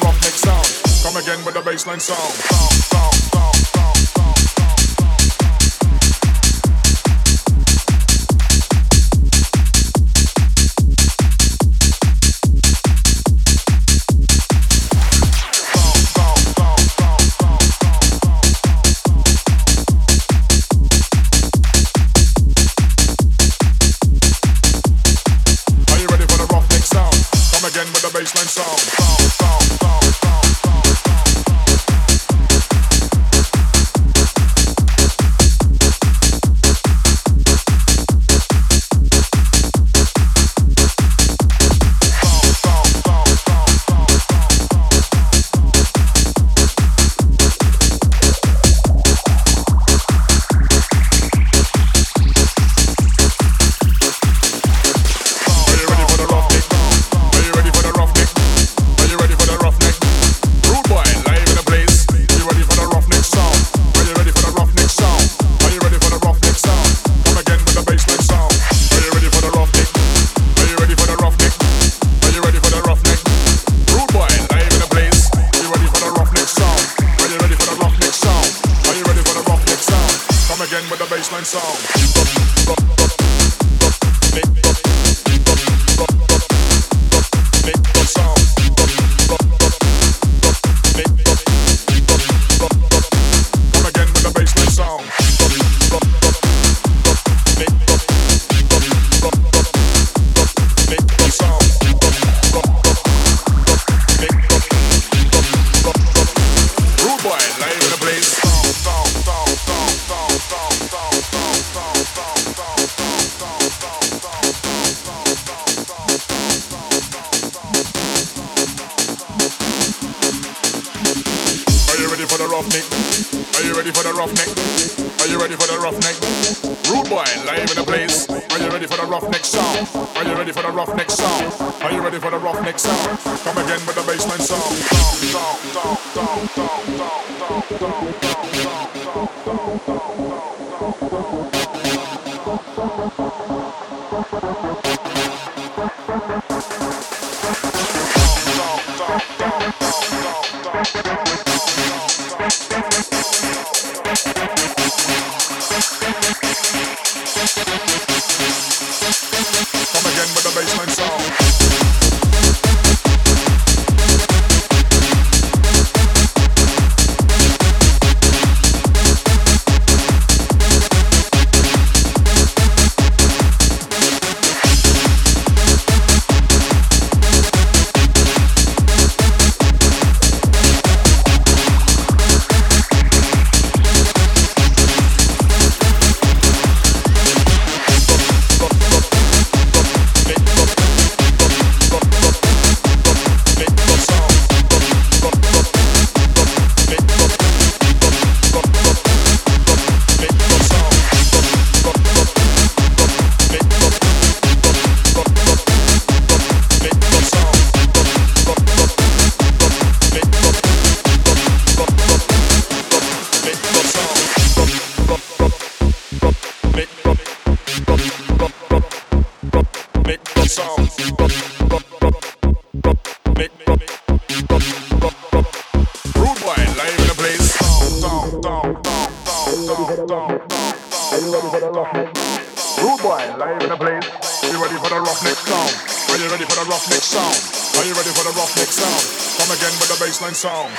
the Ruffneck sound. Come again with the bassline sound. Again with the bassline sound. Again with the bassline sound. Come again with the bassline sound. Are you ready for the Ruffneck? Are you ready for the Ruffneck? Are you ready for the Ruffneck? Rude boy, live in the place. Are you ready for the Ruffneck sound? Are you ready for the Ruffneck sound? Are you ready for the Ruffneck sound? Come again with the bassline sound. Come again with the bassline sound. Are you ready for the Ruffneck? Rude boy, live in the place. Are you ready for the Ruffneck sound? Are you ready for the Ruffneck sound? Are you ready for the Ruffneck sound? Come again with the bassline sound.